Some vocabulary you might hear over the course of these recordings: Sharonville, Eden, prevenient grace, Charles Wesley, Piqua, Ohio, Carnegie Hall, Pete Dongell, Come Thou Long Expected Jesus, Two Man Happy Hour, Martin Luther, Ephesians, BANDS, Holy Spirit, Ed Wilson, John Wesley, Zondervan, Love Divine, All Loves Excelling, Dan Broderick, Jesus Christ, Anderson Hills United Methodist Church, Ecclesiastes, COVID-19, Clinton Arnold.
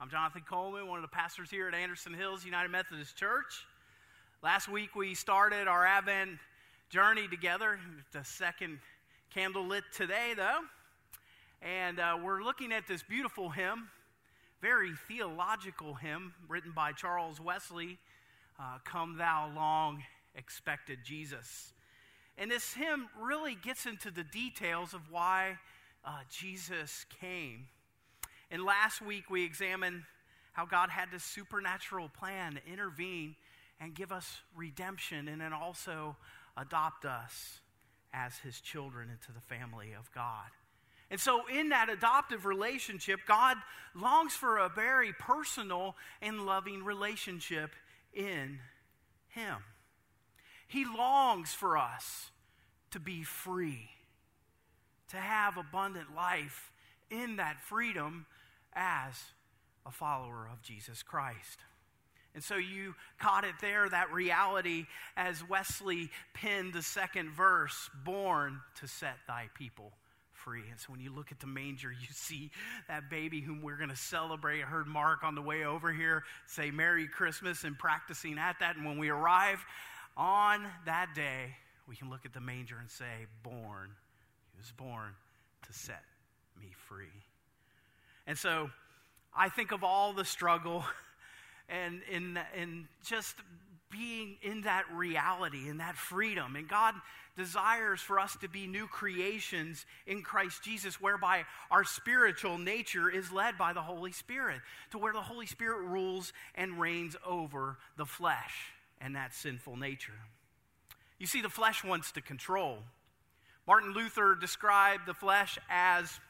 I'm Jonathan Coleman, one of the pastors here at Anderson Hills United Methodist Church. Last week we started our Advent journey together. The second candle lit today, though. And we're looking at this beautiful hymn, very theological hymn, written by Charles Wesley, Come Thou Long Expected Jesus. And this hymn really gets into the details of why Jesus came. And last week we examined how God had this supernatural plan to intervene and give us redemption, and then also adopt us as his children into the family of God. And so in that adoptive relationship, God longs for a very personal and loving relationship in him. He longs for us to be free, to have abundant life in that freedom as a follower of Jesus Christ. And so you caught it there, that reality, as Wesley penned the second verse, born to set thy people free. And so when you look at the manger, you see that baby whom we're going to celebrate. I heard Mark on the way over here say Merry Christmas and practicing at that. And when we arrive on that day, we can look at the manger and say, born. He was born to set me free. And so I think of all the struggle and in just being in that reality, in that freedom. And God desires for us to be new creations in Christ Jesus, whereby our spiritual nature is led by the Holy Spirit, to where the Holy Spirit rules and reigns over the flesh and that sinful nature. You see, the flesh wants to control. Martin Luther described the flesh as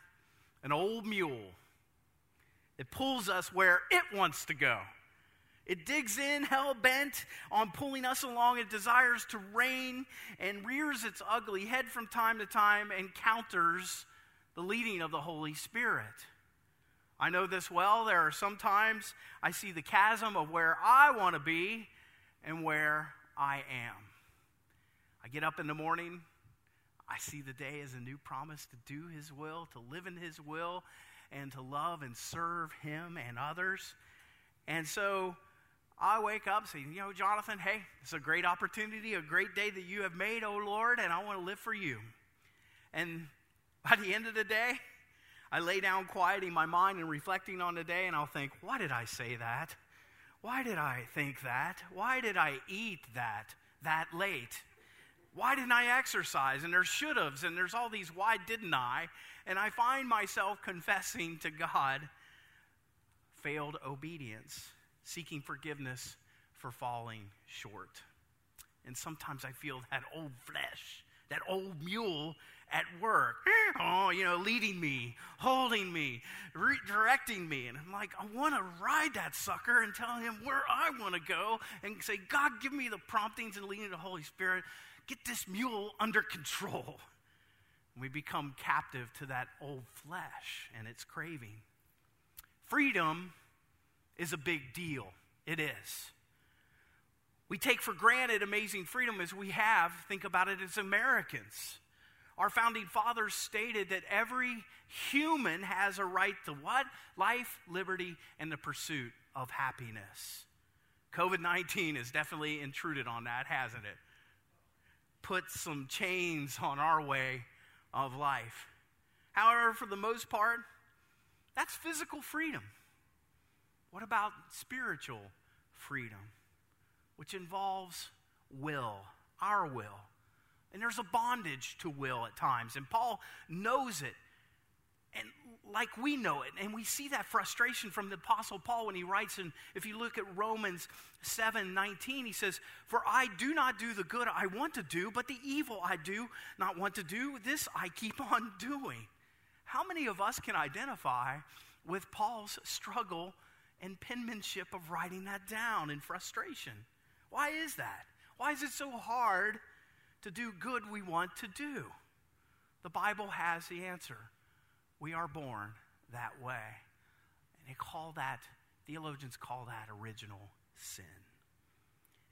an old mule. It pulls us where it wants to go. It digs in, hell-bent on pulling us along. It desires to reign and rears its ugly head from time to time and counters the leading of the Holy Spirit. I know this well. There are some times I see the chasm of where I want to be and where I am. I get up in the morning. I see the day as a new promise to do his will, to live in his will, and to love and serve him and others. And so I wake up and say, you know, Jonathan, hey, it's a great opportunity, a great day that you have made, oh Lord, and I want to live for you. And by the end of the day, I lay down quieting my mind and reflecting on the day, and I'll think, why did I say that? Why did I think that? Why did I eat that late? Why didn't I exercise? And there's should-haves, and there's all these why didn't I? And I find myself confessing to God failed obedience, seeking forgiveness for falling short. And sometimes I feel that old flesh, that old mule at work, leading me, holding me, redirecting me. And I'm like, I want to ride that sucker and tell him where I want to go and say, God, give me the promptings and leading of the Holy Spirit. Get this mule under control. And we become captive to that old flesh and its craving. Freedom is a big deal. It is. We take for granted amazing freedom as we have. Think about it as Americans. Our founding fathers stated that every human has a right to what? Life, liberty, and the pursuit of happiness. COVID-19 has definitely intruded on that, hasn't it? Put some chains on our way of life. However, for the most part, that's physical freedom. What about spiritual freedom, which involves will, our will? And there's a bondage to will at times, and Paul knows it, and like we know it, and we see that frustration from the Apostle Paul when he writes, and if you look at Romans 7:19, he says, "For I do not do the good I want to do, but the evil I do not want to do, this I keep on doing." How many of us can identify with Paul's struggle and penmanship of writing that down in frustration? Why is that? Why is it so hard to do good we want to do? The Bible has the answer. We are born that way. And theologians call that original sin.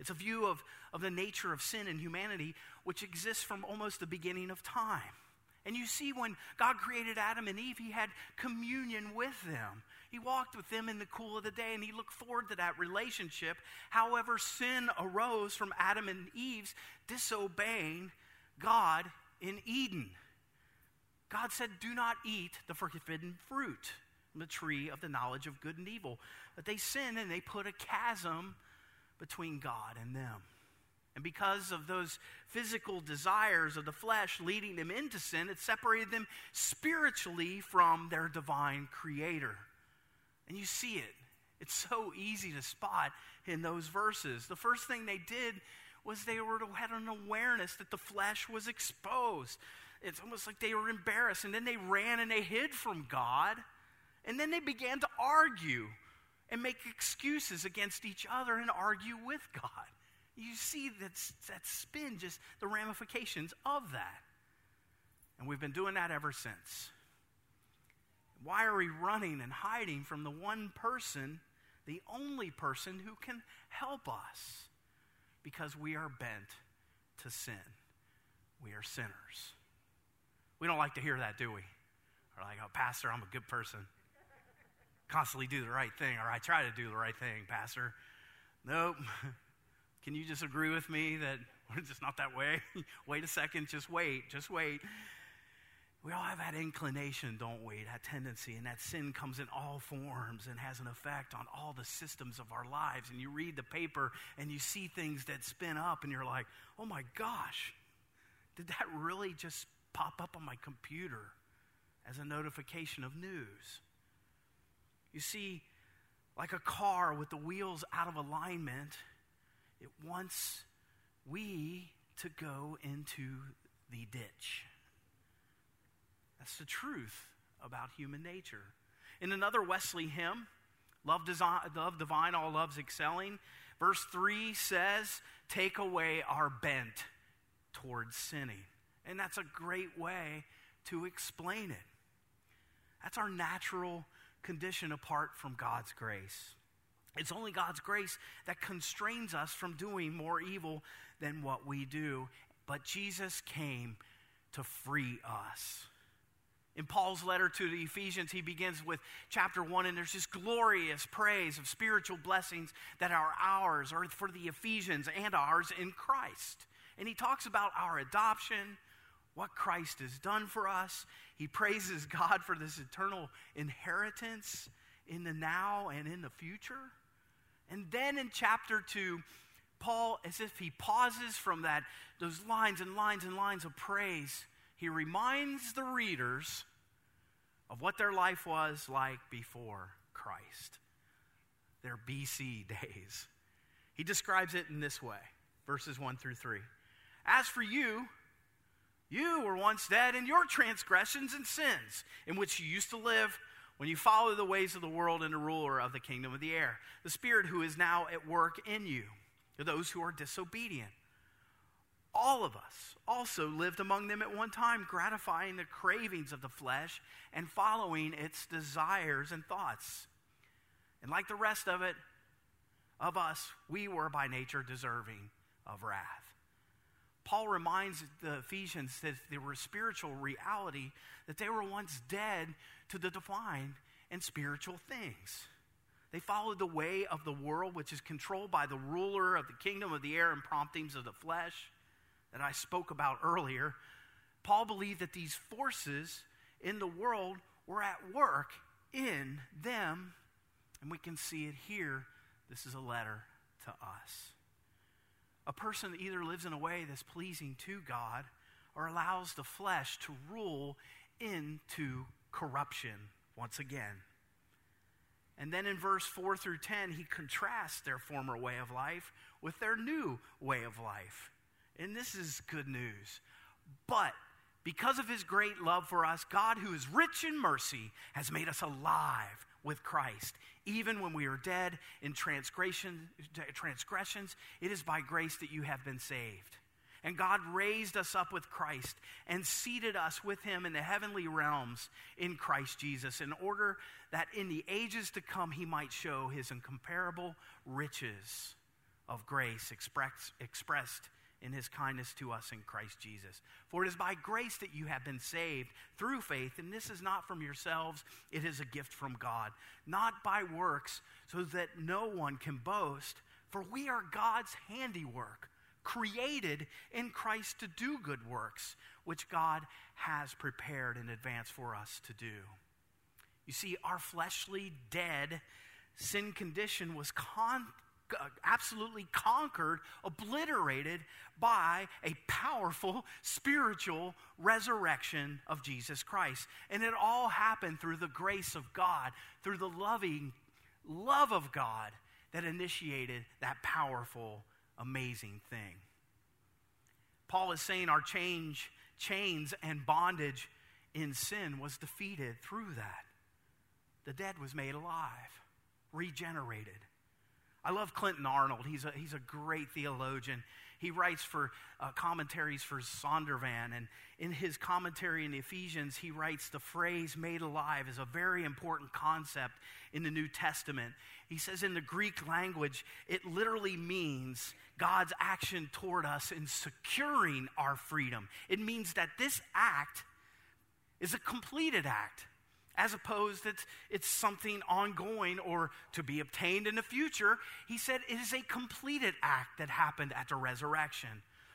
It's a view of the nature of sin in humanity, which exists from almost the beginning of time. And you see, when God created Adam and Eve, he had communion with them. He walked with them in the cool of the day, and he looked forward to that relationship. However, sin arose from Adam and Eve's disobeying God in Eden. God said, do not eat the forbidden fruit, the tree of the knowledge of good and evil. But they sinned, and they put a chasm between God and them. And because of those physical desires of the flesh leading them into sin, it separated them spiritually from their divine creator. And you see it. It's so easy to spot in those verses. The first thing they did was they had an awareness that the flesh was exposed. It's almost like they were embarrassed. And then they ran and they hid from God. And then they began to argue and make excuses against each other and argue with God. You see that spin, just the ramifications of that. And we've been doing that ever since. Why are we running and hiding from the one person, the only person who can help us? Because we are bent to sin. We are sinners. We don't like to hear that, do we? We're like, oh, Pastor, I'm a good person. Constantly do the right thing, or I try to do the right thing, Pastor. Nope. Can you just agree with me that we're just not that way? Wait a second, just wait. We all have that inclination, don't we? That tendency, and that sin comes in all forms and has an effect on all the systems of our lives. And you read the paper and you see things that spin up and you're like, oh my gosh, did that really just pop up on my computer as a notification of news? You see, like a car with the wheels out of alignment, it wants we to go into the ditch. That's the truth about human nature. In another Wesley hymn, Love Divine, All Loves Excelling, verse 3 says, take away our bent towards sinning. And that's a great way to explain it. That's our natural condition apart from God's grace. It's only God's grace that constrains us from doing more evil than what we do. But Jesus came to free us. In Paul's letter to the Ephesians, he begins with chapter 1, and there's this glorious praise of spiritual blessings that are ours, or for the Ephesians and ours in Christ. And he talks about our adoption, what Christ has done for us. He praises God for this eternal inheritance in the now and in the future. And then in chapter 2, Paul, as if he pauses from those lines and lines and lines of praise, he reminds the readers of what their life was like before Christ, their BC days. He describes it in this way, verses 1 through 3. As for you, you were once dead in your transgressions and sins, in which you used to live when you follow the ways of the world and the ruler of the kingdom of the air, the spirit who is now at work in you, to those who are disobedient. All of us also lived among them at one time, gratifying the cravings of the flesh and following its desires and thoughts. And like the rest of us, we were by nature deserving of wrath. Paul reminds the Ephesians that there were spiritual reality, that they were once dead to the divine and spiritual things. They followed the way of the world, which is controlled by the ruler of the kingdom of the air and promptings of the flesh that I spoke about earlier. Paul believed that these forces in the world were at work in them, and we can see it here. This is a letter to us. A person either lives in a way that's pleasing to God or allows the flesh to rule into corruption once again. And then in verse 4 through 10, he contrasts their former way of life with their new way of life. And this is good news. But because of his great love for us, God, who is rich in mercy, has made us alive with Christ. Even when we are dead in transgressions, it is by grace that you have been saved. And God raised us up with Christ and seated us with him in the heavenly realms in Christ Jesus, in order that in the ages to come he might show his incomparable riches of grace expressed in his kindness to us in Christ Jesus. For it is by grace that you have been saved through faith, and this is not from yourselves, it is a gift from God, not by works, so that no one can boast, for we are God's handiwork, created in Christ to do good works, which God has prepared in advance for us to do. You see, our fleshly, dead, sin condition was absolutely conquered, obliterated by a powerful spiritual resurrection of Jesus Christ. And it all happened through the grace of God, through the loving love of God that initiated that powerful, amazing thing. Paul is saying our chains and bondage in sin was defeated through that. The dead was made alive, regenerated. I love Clinton Arnold. He's a great theologian. He writes for commentaries for Zondervan, and in his commentary in Ephesians, he writes the phrase made alive is a very important concept in the New Testament. He says in the Greek language, it literally means God's action toward us in securing our freedom. It means that this act is a completed act, as opposed to it's something ongoing or to be obtained in the future. He said it is a completed act that happened at the resurrection.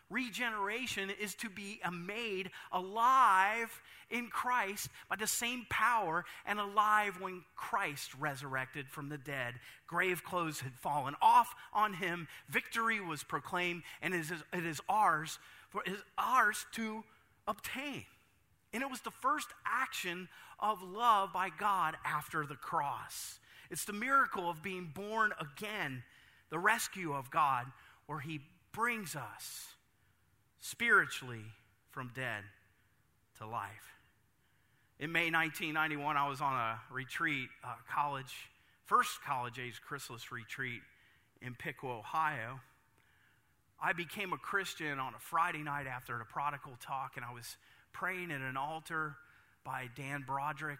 Regeneration is to be made alive in Christ by the same power and alive when Christ resurrected from the dead. Grave clothes had fallen off on him. Victory was proclaimed, and it is ours to obtain. And it was the first action of love by God after the cross. It's the miracle of being born again, the rescue of God, where he brings us spiritually from dead to life. In May 1991, I was on a retreat, first college-age chrysalis retreat in Piqua, Ohio. I became a Christian on a Friday night after the prodigal talk, and I was praying at an altar by Dan Broderick,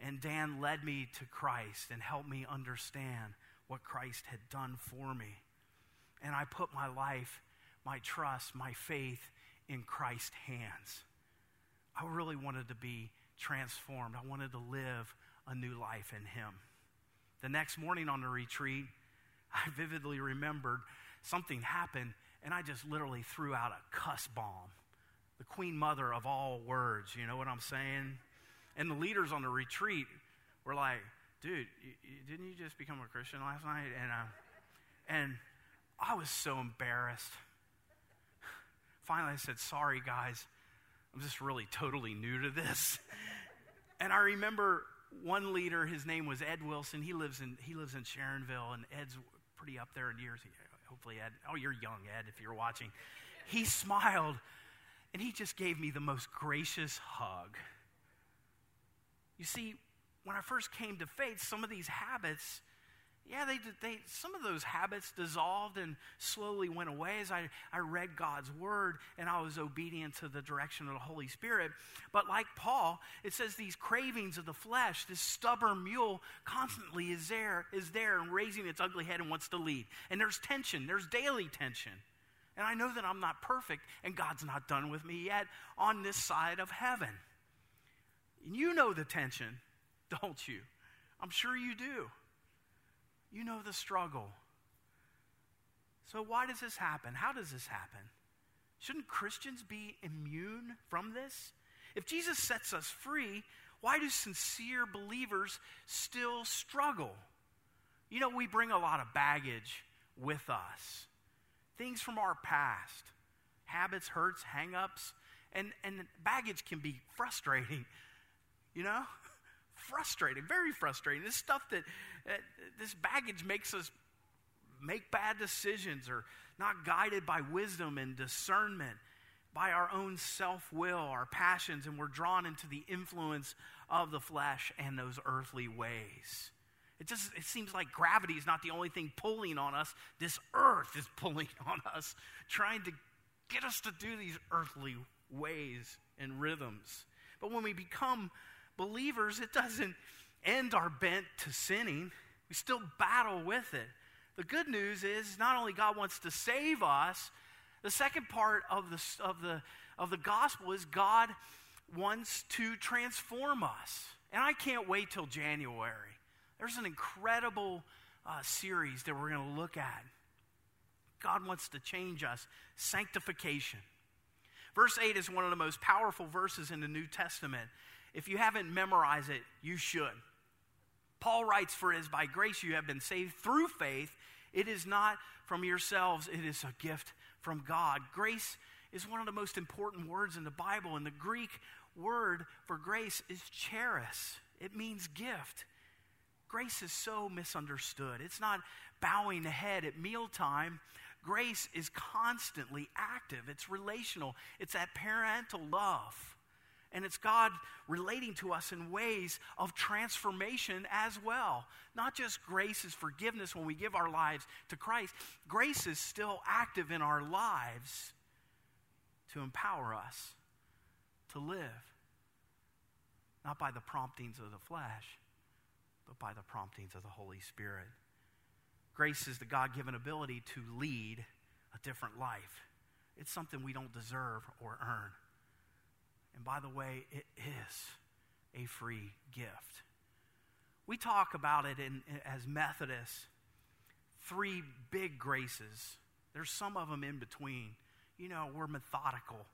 and Dan led me to Christ and helped me understand what Christ had done for me. And I put my life, my trust, my faith in Christ's hands. I really wanted to be transformed. I wanted to live a new life in him. The next morning on the retreat, I vividly remembered something happened, and I just literally threw out a cuss bomb. The queen mother of all words, you know what I'm saying? And the leaders on the retreat were like, dude, didn't you just become a Christian last night? And I was so embarrassed. Finally, I said, sorry, guys. I'm just really totally new to this. And I remember one leader, his name was Ed Wilson. He lives in Sharonville, and Ed's pretty up there in years. Hopefully, Ed. Oh, you're young, Ed, if you're watching. He smiled. And he just gave me the most gracious hug. You see, when I first came to faith, some of these habits, some of those habits dissolved and slowly went away as I read God's word and I was obedient to the direction of the Holy Spirit. But like Paul, it says these cravings of the flesh, this stubborn mule constantly is there and raising its ugly head and wants to lead. And there's tension, there's daily tension. And I know that I'm not perfect, and God's not done with me yet on this side of heaven. And you know the tension, don't you? I'm sure you do. You know the struggle. So why does this happen? How does this happen? Shouldn't Christians be immune from this? If Jesus sets us free, why do sincere believers still struggle? You know, we bring a lot of baggage with us. Things from our past, habits, hurts, hang-ups, and baggage can be frustrating, you know? Frustrating, very frustrating. This stuff this baggage makes us make bad decisions or not guided by wisdom and discernment, by our own self-will, our passions, and we're drawn into the influence of the flesh and those earthly ways. It seems like gravity is not the only thing pulling on us. This earth is pulling on us, trying to get us to do these earthly ways and rhythms. But when we become believers, it doesn't end our bent to sinning. We still battle with it. The good news is not only God wants to save us, The second part of the gospel is God wants to transform us. And I can't wait till January. There's an incredible series that we're going to look at. God wants to change us. Sanctification. Verse 8 is one of the most powerful verses in the New Testament. If you haven't memorized it, you should. Paul writes, "For it is by grace you have been saved through faith. It is not from yourselves, it is a gift from God." Grace is one of the most important words in the Bible, and the Greek word for grace is charis. It means gift. Grace is so misunderstood. It's not bowing the head at mealtime. Grace is constantly active. It's relational. It's that parental love. And it's God relating to us in ways of transformation as well. Not just grace is forgiveness when we give our lives to Christ. Grace is still active in our lives to empower us to live. Not by the promptings of the flesh, but by the promptings of the Holy Spirit. Grace is the God-given ability to lead a different life. It's something we don't deserve or earn. And by the way, it is a free gift. We talk about it as Methodists, three big graces. There's some of them in between. You know, we're methodical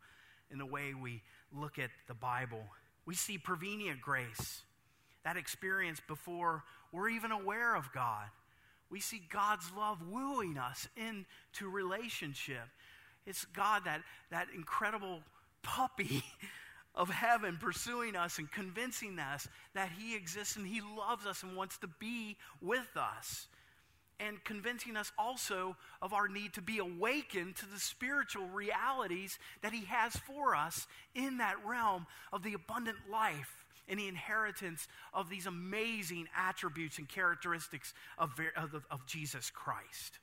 in the way we look at the Bible. We see prevenient grace, that experience before we're even aware of God. We see God's love wooing us into relationship. It's God, that incredible puppy of heaven, pursuing us and convincing us that he exists and he loves us and wants to be with us. And convincing us also of our need to be awakened to the spiritual realities that he has for us in that realm of the abundant life and the inheritance of these amazing attributes and characteristics of Jesus Christ.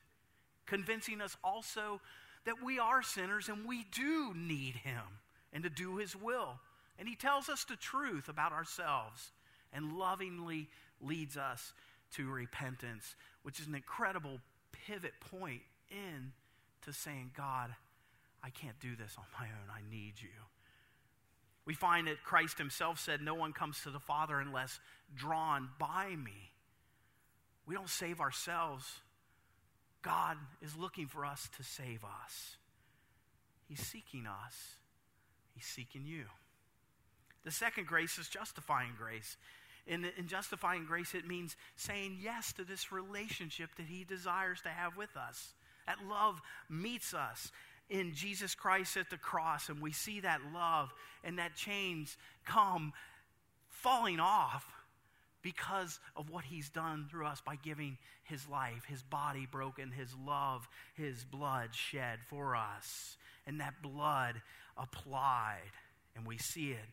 Convincing us also that we are sinners and we do need him and to do his will. And he tells us the truth about ourselves and lovingly leads us to repentance, which is an incredible pivot point in to saying, "God, I can't do this on my own. I need you." We find that Christ himself said, "No one comes to the Father unless drawn by me." We don't save ourselves. God is looking for us to save us. He's seeking us. He's seeking you. The second grace is justifying grace. In justifying grace, it means saying yes to this relationship that he desires to have with us. That love meets us in Jesus Christ at the cross, and we see that love and that chains come falling off because of what he's done through us by giving his life, his body broken, his love, his blood shed for us, and that blood applied, and we see it,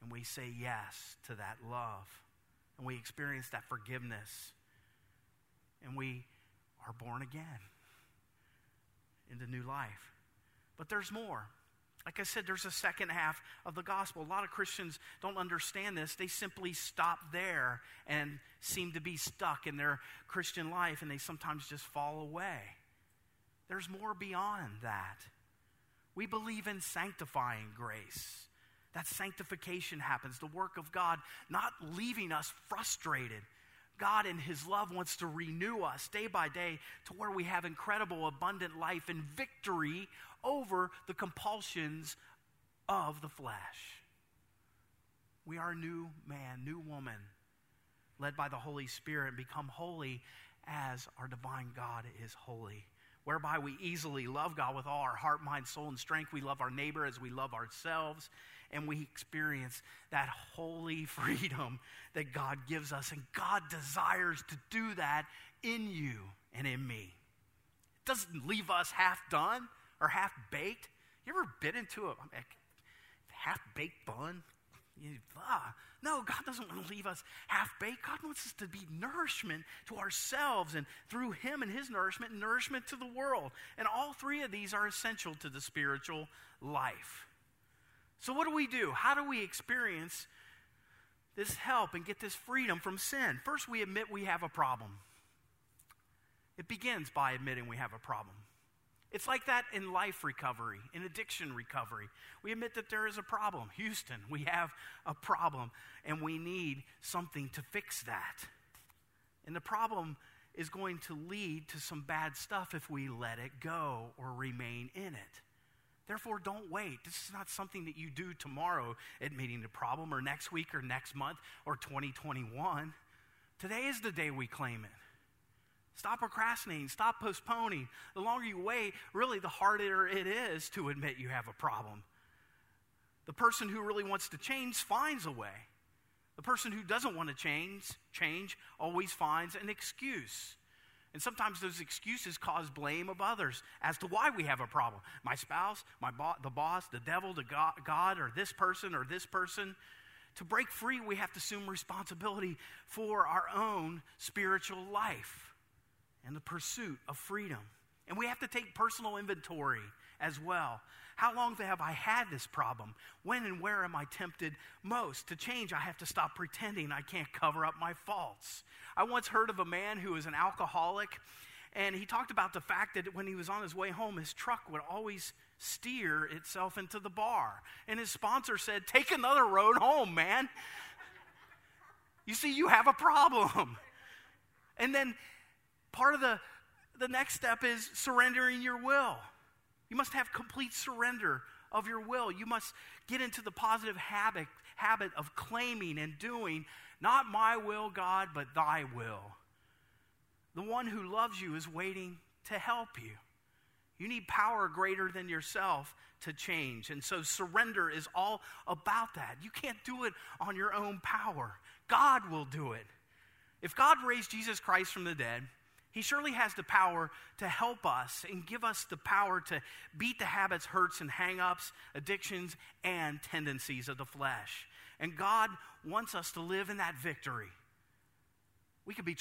and we say yes to that love, and we experience that forgiveness, and we are born again into new life. But there's more. Like I said, there's a second half of the gospel. A lot of Christians don't understand this. They simply stop there and seem to be stuck in their Christian life, and they sometimes just fall away. There's more beyond that. We believe in sanctifying grace. That sanctification happens, the work of God, not leaving us frustrated. God in his love wants to renew us day by day to where we have incredible abundant life and victory over the compulsions of the flesh. We are a new man, new woman, led by the Holy Spirit, and become holy as our divine God is holy, whereby we easily love God with all our heart, mind, soul, and strength. We love our neighbor as we love ourselves, and we experience that holy freedom that God gives us, and God desires to do that in you and in me. It doesn't leave us half-done or half-baked. You ever bit into a half-baked bun? No, God doesn't want to leave us half-baked. God wants us to be nourishment to ourselves, and through him and his nourishment, nourishment to the world. And all three of these are essential to the spiritual life. So what do we do? How do we experience this help and get this freedom from sin? First, we admit we have a problem. It begins by admitting we have a problem. It's like that in life recovery, in addiction recovery. We admit that there is a problem. Houston, we have a problem, and we need something to fix that. And the problem is going to lead to some bad stuff if we let it go or remain in it. Therefore, don't wait. This is not something that you do tomorrow, admitting the problem, or next week, or next month, or 2021. Today is the day we claim it. Stop procrastinating. Stop postponing. The longer you wait, really, the harder it is to admit you have a problem. The person who really wants to change finds a way. The person who doesn't want to change always finds an excuse. And sometimes those excuses cause blame of others as to why we have a problem. My spouse, the boss, the devil, the God, or this person, or this person. To break free, we have to assume responsibility for our own spiritual life and the pursuit of freedom. And we have to take personal inventory as well. How long have I had this problem? When and where am I tempted most? To change, I have to stop pretending I can't cover up my faults. I once heard of a man who was an alcoholic, and he talked about the fact that when he was on his way home, his truck would always steer itself into the bar. And his sponsor said, "Take another road home, man. You see, you have a problem." And then part of the next step is surrendering your will. You must have complete surrender of your will. You must get into the positive habit of claiming and doing, not my will, God, but thy will. The one who loves you is waiting to help you. You need power greater than yourself to change. And so surrender is all about that. You can't do it on your own power. God will do it. If God raised Jesus Christ from the dead, He surely has the power to help us and give us the power to beat the habits, hurts, and hang-ups, addictions, and tendencies of the flesh. And God wants us to live in that victory. We can be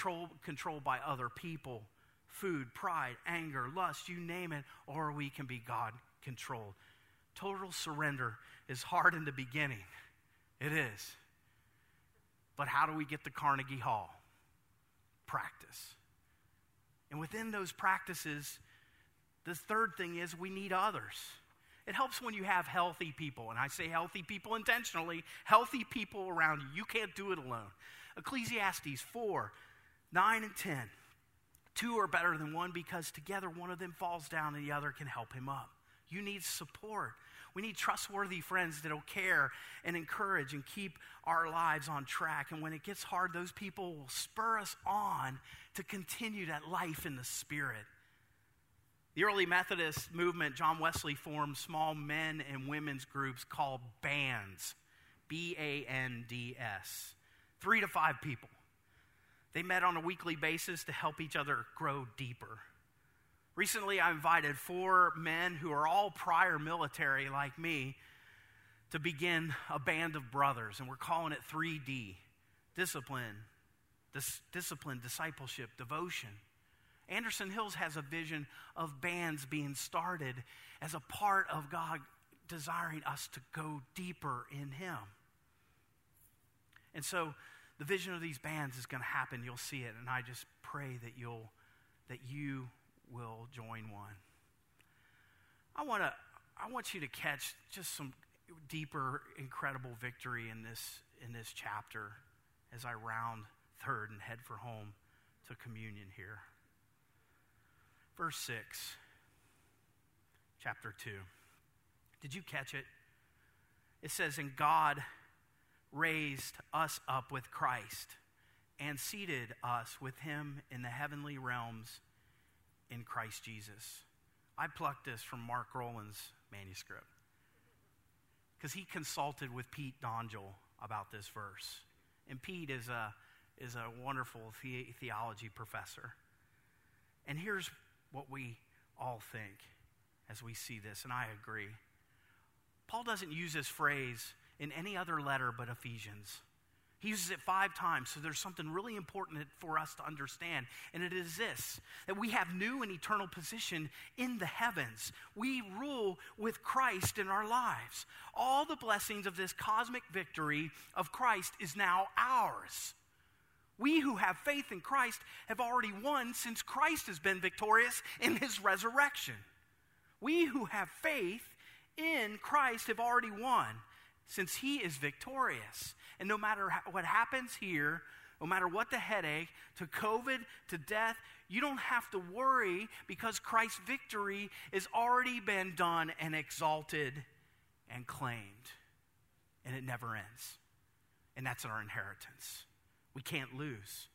controlled by other people, food, pride, anger, lust, you name it, or we can be God-controlled. Total surrender is hard in the beginning. It is. But how do we get to Carnegie Hall? Practice. And within those practices, the third thing is we need others. It helps when you have healthy people, and I say healthy people intentionally, healthy people around you. You can't do it alone. Ecclesiastes 4, 9, and 10. Two are better than one because together one of them falls down and the other can help him up. You need support. We need trustworthy friends that'll care and encourage and keep our lives on track. And when it gets hard, those people will spur us on to continue that life in the Spirit. The early Methodist movement, John Wesley formed small men and women's groups called BANDS, B-A-N-D-S, 3 to 5 people. They met on a weekly basis to help each other grow deeper. Recently, I invited 4 men who are all prior military like me to begin a band of brothers, and we're calling it 3D, discipline, discipleship, devotion. Anderson Hills has a vision of bands being started as a part of God desiring us to go deeper in Him. And so the vision of these bands is going to happen. You'll see it, and I just pray that you will join one. I want you to catch just some deeper, incredible victory in this chapter as I round third and head for home to communion here. Verse 6, chapter 2. Did you catch it? It says, "And God raised us up with Christ and seated us with Him in the heavenly realms in Christ Jesus." I plucked this from Mark Rowland's manuscript because he consulted with Pete Dongell about this verse. And Pete is a wonderful theology professor. And here's what we all think as we see this, and I agree. Paul doesn't use this phrase in any other letter but Ephesians. He uses it 5 times, so there's something really important for us to understand, and it is this, that we have new and eternal position in the heavens. We rule with Christ in our lives. All the blessings of this cosmic victory of Christ is now ours. We who have faith in Christ have already won since Christ has been victorious in His resurrection. We who have faith in Christ have already won, since he is victorious. And no matter what happens here, no matter what the headache, to COVID, to death, you don't have to worry, because Christ's victory has already been done and exalted and claimed. And it never ends. And that's our inheritance. We can't lose.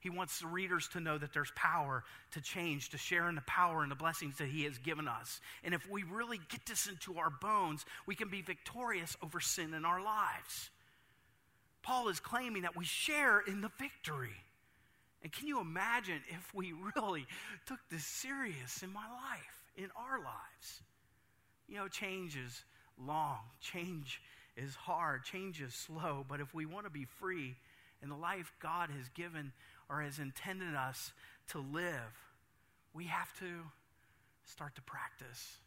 He wants the readers to know that there's power to change, to share in the power and the blessings that he has given us. And if we really get this into our bones, we can be victorious over sin in our lives. Paul is claiming that we share in the victory. And can you imagine if we really took this serious in my life, in our lives? You know, change is long, change is hard, change is slow, but if we want to be free in the life God has given or has intended us to live, we have to start to practice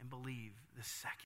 and believe the second.